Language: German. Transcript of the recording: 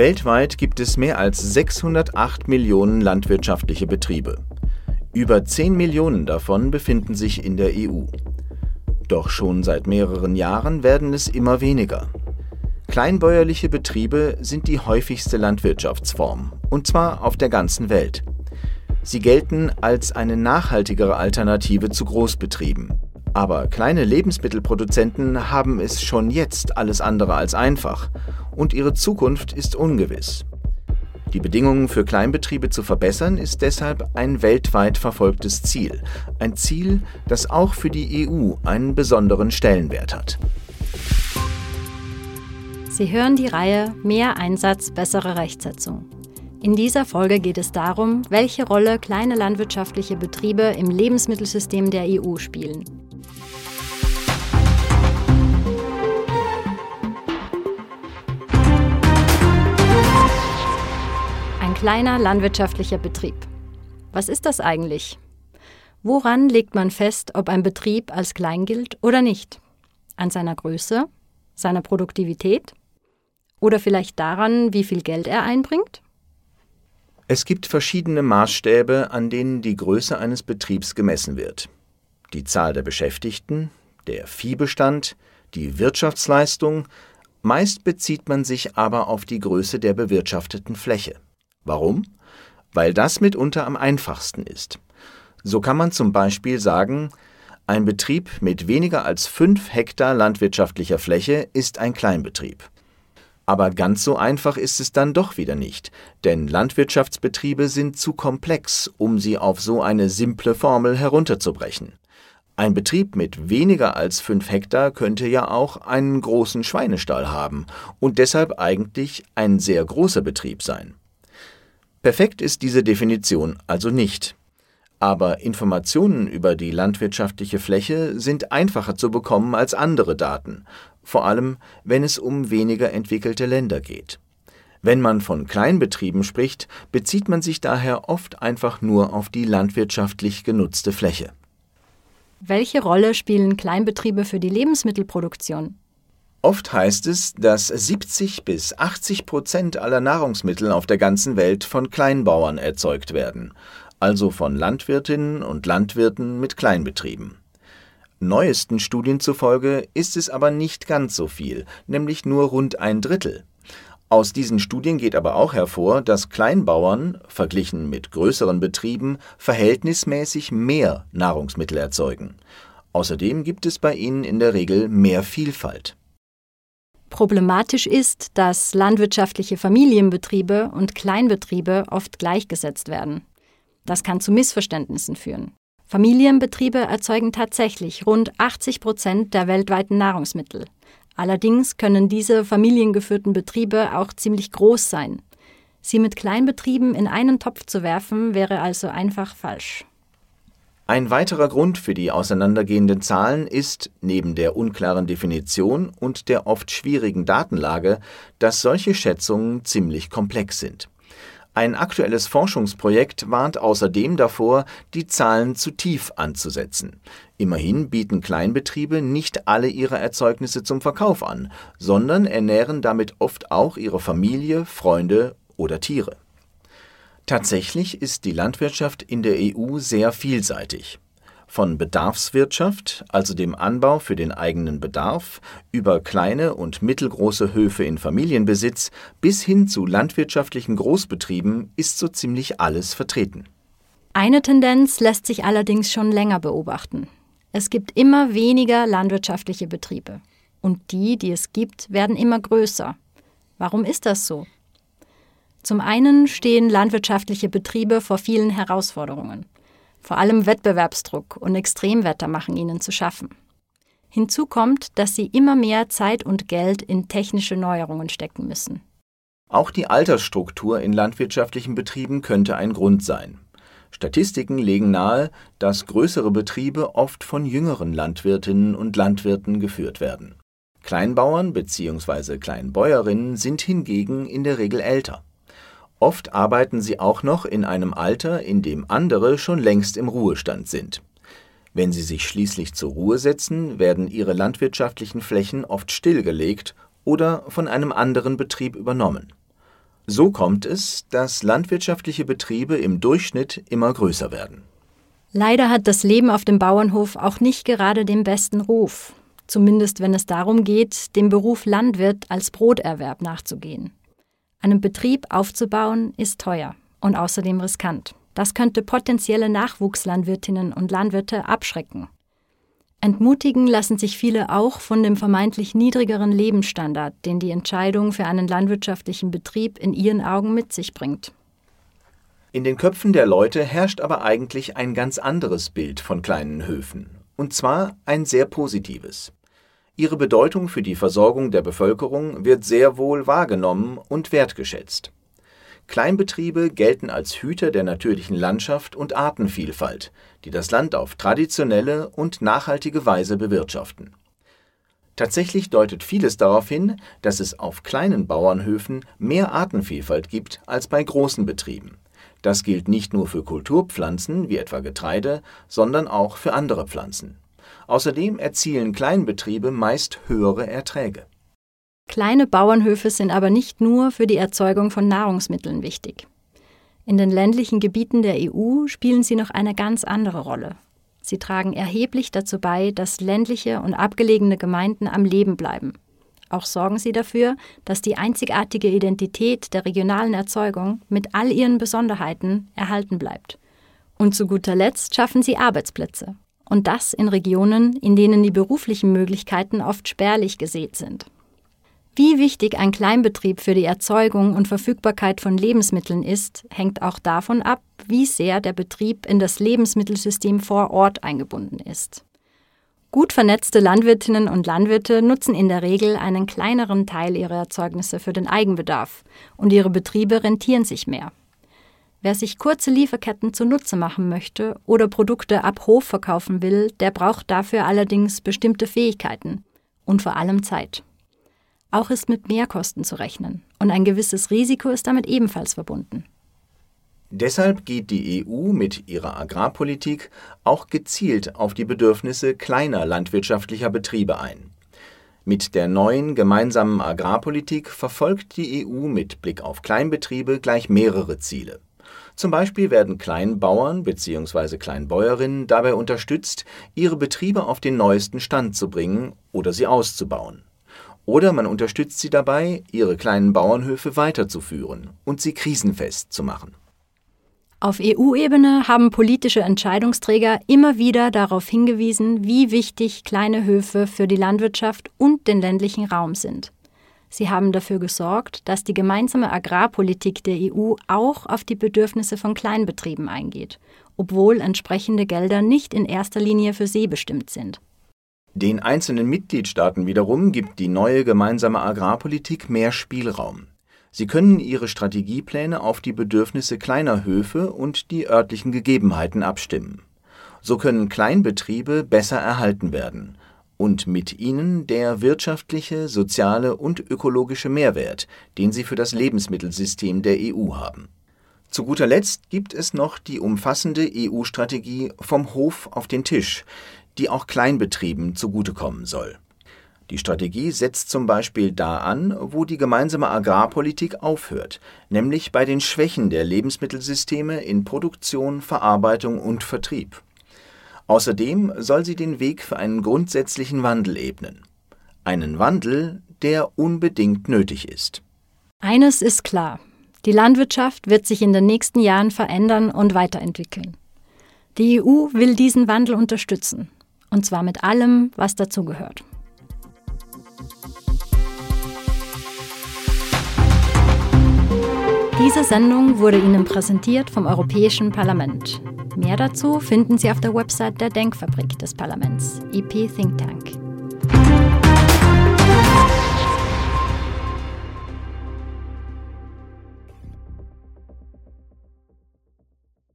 Weltweit gibt es mehr als 608 Millionen landwirtschaftliche Betriebe. Über 10 Millionen davon befinden sich in der EU. Doch schon seit mehreren Jahren werden es immer weniger. Kleinbäuerliche Betriebe sind die häufigste Landwirtschaftsform, und zwar auf der ganzen Welt. Sie gelten als eine nachhaltigere Alternative zu Großbetrieben. Aber kleine Lebensmittelproduzenten haben es schon jetzt alles andere als einfach und ihre Zukunft ist ungewiss. Die Bedingungen für Kleinbetriebe zu verbessern, ist deshalb ein weltweit verfolgtes Ziel. Ein Ziel, das auch für die EU einen besonderen Stellenwert hat. Sie hören die Reihe Mehr Einsatz, bessere Rechtsetzung. In dieser Folge geht es darum, welche Rolle kleine landwirtschaftliche Betriebe im Lebensmittelsystem der EU spielen. Ein kleiner landwirtschaftlicher Betrieb. Was ist das eigentlich? Woran legt man fest, ob ein Betrieb als klein gilt oder nicht? An seiner Größe? Seiner Produktivität? Oder vielleicht daran, wie viel Geld er einbringt? Es gibt verschiedene Maßstäbe, an denen die Größe eines Betriebs gemessen wird. Die Zahl der Beschäftigten, der Viehbestand, die Wirtschaftsleistung. Meist bezieht man sich aber auf die Größe der bewirtschafteten Fläche. Warum? Weil das mitunter am einfachsten ist. So kann man zum Beispiel sagen, ein Betrieb mit weniger als 5 Hektar landwirtschaftlicher Fläche ist ein Kleinbetrieb. Aber ganz so einfach ist es dann doch wieder nicht, denn Landwirtschaftsbetriebe sind zu komplex, um sie auf so eine simple Formel herunterzubrechen. Ein Betrieb mit weniger als 5 Hektar könnte ja auch einen großen Schweinestall haben und deshalb eigentlich ein sehr großer Betrieb sein. Perfekt ist diese Definition also nicht. Aber Informationen über die landwirtschaftliche Fläche sind einfacher zu bekommen als andere Daten, vor allem wenn es um weniger entwickelte Länder geht. Wenn man von Kleinbetrieben spricht, bezieht man sich daher oft einfach nur auf die landwirtschaftlich genutzte Fläche. Welche Rolle spielen Kleinbetriebe für die Lebensmittelproduktion? Oft heißt es, dass 70-80% aller Nahrungsmittel auf der ganzen Welt von Kleinbauern erzeugt werden. Also von Landwirtinnen und Landwirten mit Kleinbetrieben. Neuesten Studien zufolge ist es aber nicht ganz so viel, nämlich nur rund 1/3. Aus diesen Studien geht aber auch hervor, dass Kleinbauern, verglichen mit größeren Betrieben, verhältnismäßig mehr Nahrungsmittel erzeugen. Außerdem gibt es bei ihnen in der Regel mehr Vielfalt. Problematisch ist, dass landwirtschaftliche Familienbetriebe und Kleinbetriebe oft gleichgesetzt werden. Das kann zu Missverständnissen führen. Familienbetriebe erzeugen tatsächlich rund 80% der weltweiten Nahrungsmittel. Allerdings können diese familiengeführten Betriebe auch ziemlich groß sein. Sie mit Kleinbetrieben in einen Topf zu werfen, wäre also einfach falsch. Ein weiterer Grund für die auseinandergehenden Zahlen ist, neben der unklaren Definition und der oft schwierigen Datenlage, dass solche Schätzungen ziemlich komplex sind. Ein aktuelles Forschungsprojekt warnt außerdem davor, die Zahlen zu tief anzusetzen. Immerhin bieten Kleinbetriebe nicht alle ihre Erzeugnisse zum Verkauf an, sondern ernähren damit oft auch ihre Familie, Freunde oder Tiere. Tatsächlich ist die Landwirtschaft in der EU sehr vielseitig. Von Bedarfswirtschaft, also dem Anbau für den eigenen Bedarf, über kleine und mittelgroße Höfe in Familienbesitz bis hin zu landwirtschaftlichen Großbetrieben ist so ziemlich alles vertreten. Eine Tendenz lässt sich allerdings schon länger beobachten. Es gibt immer weniger landwirtschaftliche Betriebe. Und die, die es gibt, werden immer größer. Warum ist das so? Zum einen stehen landwirtschaftliche Betriebe vor vielen Herausforderungen. Vor allem Wettbewerbsdruck und Extremwetter machen ihnen zu schaffen. Hinzu kommt, dass sie immer mehr Zeit und Geld in technische Neuerungen stecken müssen. Auch die Altersstruktur in landwirtschaftlichen Betrieben könnte ein Grund sein. Statistiken legen nahe, dass größere Betriebe oft von jüngeren Landwirtinnen und Landwirten geführt werden. Kleinbauern bzw. Kleinbäuerinnen sind hingegen in der Regel älter. Oft arbeiten sie auch noch in einem Alter, in dem andere schon längst im Ruhestand sind. Wenn sie sich schließlich zur Ruhe setzen, werden ihre landwirtschaftlichen Flächen oft stillgelegt oder von einem anderen Betrieb übernommen. So kommt es, dass landwirtschaftliche Betriebe im Durchschnitt immer größer werden. Leider hat das Leben auf dem Bauernhof auch nicht gerade den besten Ruf. Zumindest wenn es darum geht, dem Beruf Landwirt als Broterwerb nachzugehen. Einen Betrieb aufzubauen ist teuer und außerdem riskant. Das könnte potenzielle Nachwuchslandwirtinnen und Landwirte abschrecken. Entmutigen lassen sich viele auch von dem vermeintlich niedrigeren Lebensstandard, den die Entscheidung für einen landwirtschaftlichen Betrieb in ihren Augen mit sich bringt. In den Köpfen der Leute herrscht aber eigentlich ein ganz anderes Bild von kleinen Höfen. Und zwar ein sehr positives. Ihre Bedeutung für die Versorgung der Bevölkerung wird sehr wohl wahrgenommen und wertgeschätzt. Kleinbetriebe gelten als Hüter der natürlichen Landschaft und Artenvielfalt, die das Land auf traditionelle und nachhaltige Weise bewirtschaften. Tatsächlich deutet vieles darauf hin, dass es auf kleinen Bauernhöfen mehr Artenvielfalt gibt als bei großen Betrieben. Das gilt nicht nur für Kulturpflanzen wie etwa Getreide, sondern auch für andere Pflanzen. Außerdem erzielen Kleinbetriebe meist höhere Erträge. Kleine Bauernhöfe sind aber nicht nur für die Erzeugung von Nahrungsmitteln wichtig. In den ländlichen Gebieten der EU spielen sie noch eine ganz andere Rolle. Sie tragen erheblich dazu bei, dass ländliche und abgelegene Gemeinden am Leben bleiben. Auch sorgen sie dafür, dass die einzigartige Identität der regionalen Erzeugung mit all ihren Besonderheiten erhalten bleibt. Und zu guter Letzt schaffen sie Arbeitsplätze. Und das in Regionen, in denen die beruflichen Möglichkeiten oft spärlich gesät sind. Wie wichtig ein Kleinbetrieb für die Erzeugung und Verfügbarkeit von Lebensmitteln ist, hängt auch davon ab, wie sehr der Betrieb in das Lebensmittelsystem vor Ort eingebunden ist. Gut vernetzte Landwirtinnen und Landwirte nutzen in der Regel einen kleineren Teil ihrer Erzeugnisse für den Eigenbedarf und ihre Betriebe rentieren sich mehr. Wer sich kurze Lieferketten zunutze machen möchte oder Produkte ab Hof verkaufen will, der braucht dafür allerdings bestimmte Fähigkeiten und vor allem Zeit. Auch ist mit Mehrkosten zu rechnen und ein gewisses Risiko ist damit ebenfalls verbunden. Deshalb geht die EU mit ihrer Agrarpolitik auch gezielt auf die Bedürfnisse kleiner landwirtschaftlicher Betriebe ein. Mit der neuen gemeinsamen Agrarpolitik verfolgt die EU mit Blick auf Kleinbetriebe gleich mehrere Ziele. Zum Beispiel werden Kleinbauern bzw. Kleinbäuerinnen dabei unterstützt, ihre Betriebe auf den neuesten Stand zu bringen oder sie auszubauen. Oder man unterstützt sie dabei, ihre kleinen Bauernhöfe weiterzuführen und sie krisenfest zu machen. Auf EU-Ebene haben politische Entscheidungsträger immer wieder darauf hingewiesen, wie wichtig kleine Höfe für die Landwirtschaft und den ländlichen Raum sind. Sie haben dafür gesorgt, dass die gemeinsame Agrarpolitik der EU auch auf die Bedürfnisse von Kleinbetrieben eingeht, obwohl entsprechende Gelder nicht in erster Linie für sie bestimmt sind. Den einzelnen Mitgliedstaaten wiederum gibt die neue gemeinsame Agrarpolitik mehr Spielraum. Sie können ihre Strategiepläne auf die Bedürfnisse kleiner Höfe und die örtlichen Gegebenheiten abstimmen. So können Kleinbetriebe besser erhalten werden und mit ihnen der wirtschaftliche, soziale und ökologische Mehrwert, den sie für das Lebensmittelsystem der EU haben. Zu guter Letzt gibt es noch die umfassende EU-Strategie vom Hof auf den Tisch, die auch Kleinbetrieben zugutekommen soll. Die Strategie setzt zum Beispiel da an, wo die gemeinsame Agrarpolitik aufhört, nämlich bei den Schwächen der Lebensmittelsysteme in Produktion, Verarbeitung und Vertrieb. Außerdem soll sie den Weg für einen grundsätzlichen Wandel ebnen. Einen Wandel, der unbedingt nötig ist. Eines ist klar: Die Landwirtschaft wird sich in den nächsten Jahren verändern und weiterentwickeln. Die EU will diesen Wandel unterstützen. Und zwar mit allem, was dazugehört. Diese Sendung wurde Ihnen präsentiert vom Europäischen Parlament. Mehr dazu finden Sie auf der Website der Denkfabrik des Parlaments, EP Think Tank.